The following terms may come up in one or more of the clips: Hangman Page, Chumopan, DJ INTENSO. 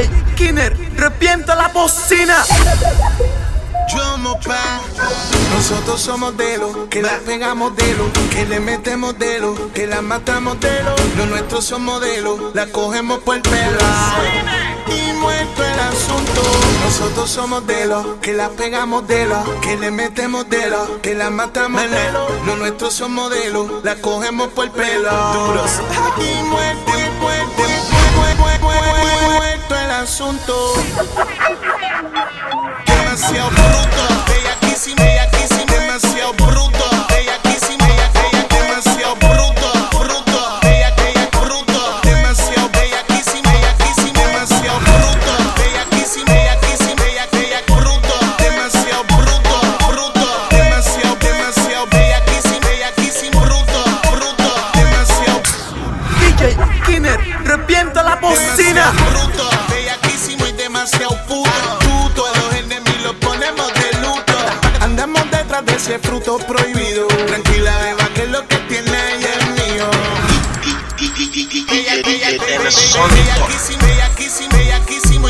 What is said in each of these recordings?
DJ KINER, revienta la bocina. Chumopan, nosotros somos de los que la pegamos, de los que le metemos, de los que la matamos, de los nuestros son modelos, la cogemos por el pelo y muerto el asunto. Nosotros somos de los que la pegamos, de los que le metemos, de los que la matamos, de los nuestros son modelos, la cogemos por el pelo y muerto el asunto. Demasiado bruto, bellaquísimo, demasiado bruto, bellaquísimo, demasiado bruto, bruto, demasiado bellaquísimo, demasiado bruto, bellaquísimo, bruto, demasiado bruto, demasiado bellaquísimo, bruto, demasiado. DJ KINER, revienta la bocina. Bruto, bellaquísimo y demasiado puto. De ese fruto prohibido, tranquila beba que lo que tiene ella es mío. Bellaquísimo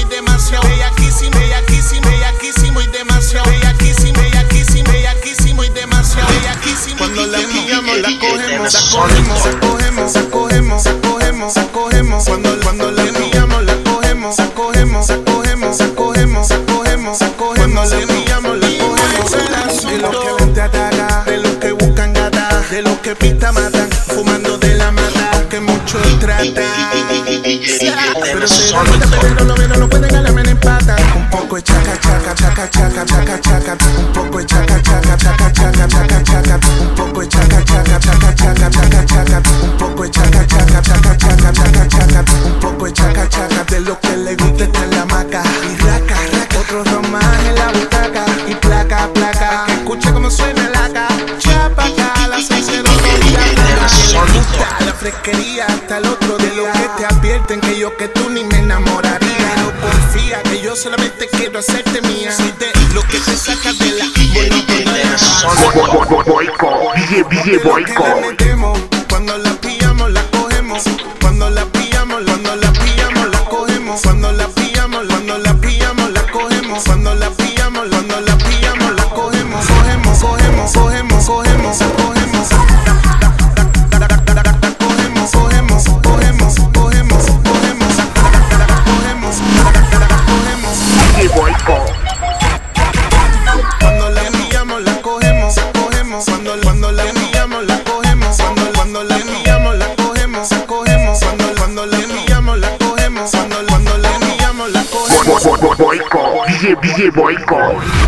y demasiado, bellaquísimo y demasiado, bellaquísimo y demasiado. Cuando la pillamos la cogemos. Cuando la pillamos la cogemos. De los que vente ataca, de los que buscan gata, de los que pita matan, fumando de la mata, que mucho trata. Pero se dan cuenta, pero lo menos no pueden ganar en pata. Un poco de chaca, un poco de chaca, un poco de chaca, un poco de chaca, un poco de chaca, de los que le gusta está en la maca. Y raca, otro román en la butaca. Y placa, que escuche como suena la ca. Chapa acá, la sacerdote, la fresquería hasta el otro día. De los que te advierten que yo que tú ni me enamoraría. No confía que yo solamente quiero hacerte mía. Soy de lo que te saca de la Boico, DJ Boico. Cuando la pillamos la cogemos. Cuando la pillamos la cogemos. Cuando la pillamos la cogemos. Cuando la pillamos la cogemos. Cogemos. DJ Boico,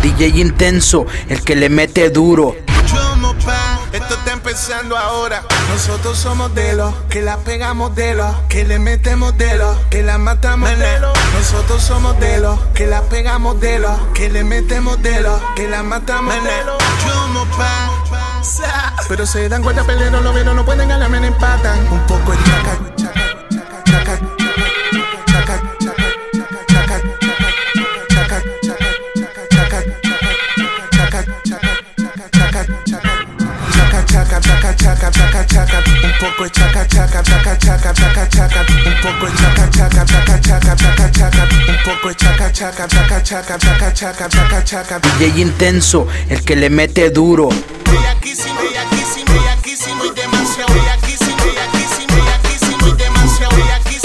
DJ Intenso, el que le mete duro. Chumopan, esto está empezando ahora. Nosotros somos de los que la pegamos, de los que le metemos, de los que la matamos, de los. Nosotros somos de los que la pegamos, de los que le metemos, de los que la matamos, de los. Chumopan, pero se dan cuenta, peleros, lo vieron, no pueden ganar, me empatan. Un poco de chaca. DJ Intenso, el que le mete duro. Bellaquísimo y demasiado, bellaquísimo y demasiado, bellaquísimo y demasiado, bellaquísimo y demasiado, bellaquísimo.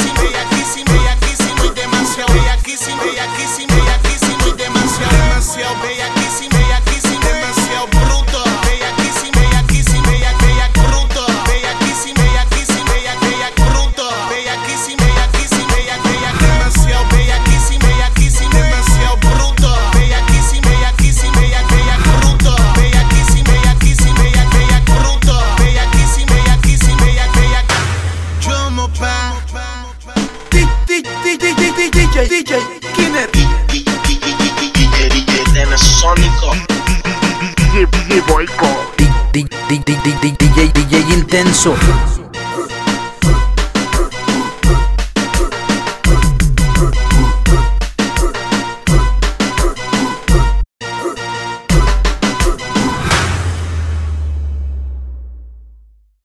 DJ KINER, DJ RENESONICKO, DJ BOICO, DJ INTENSO.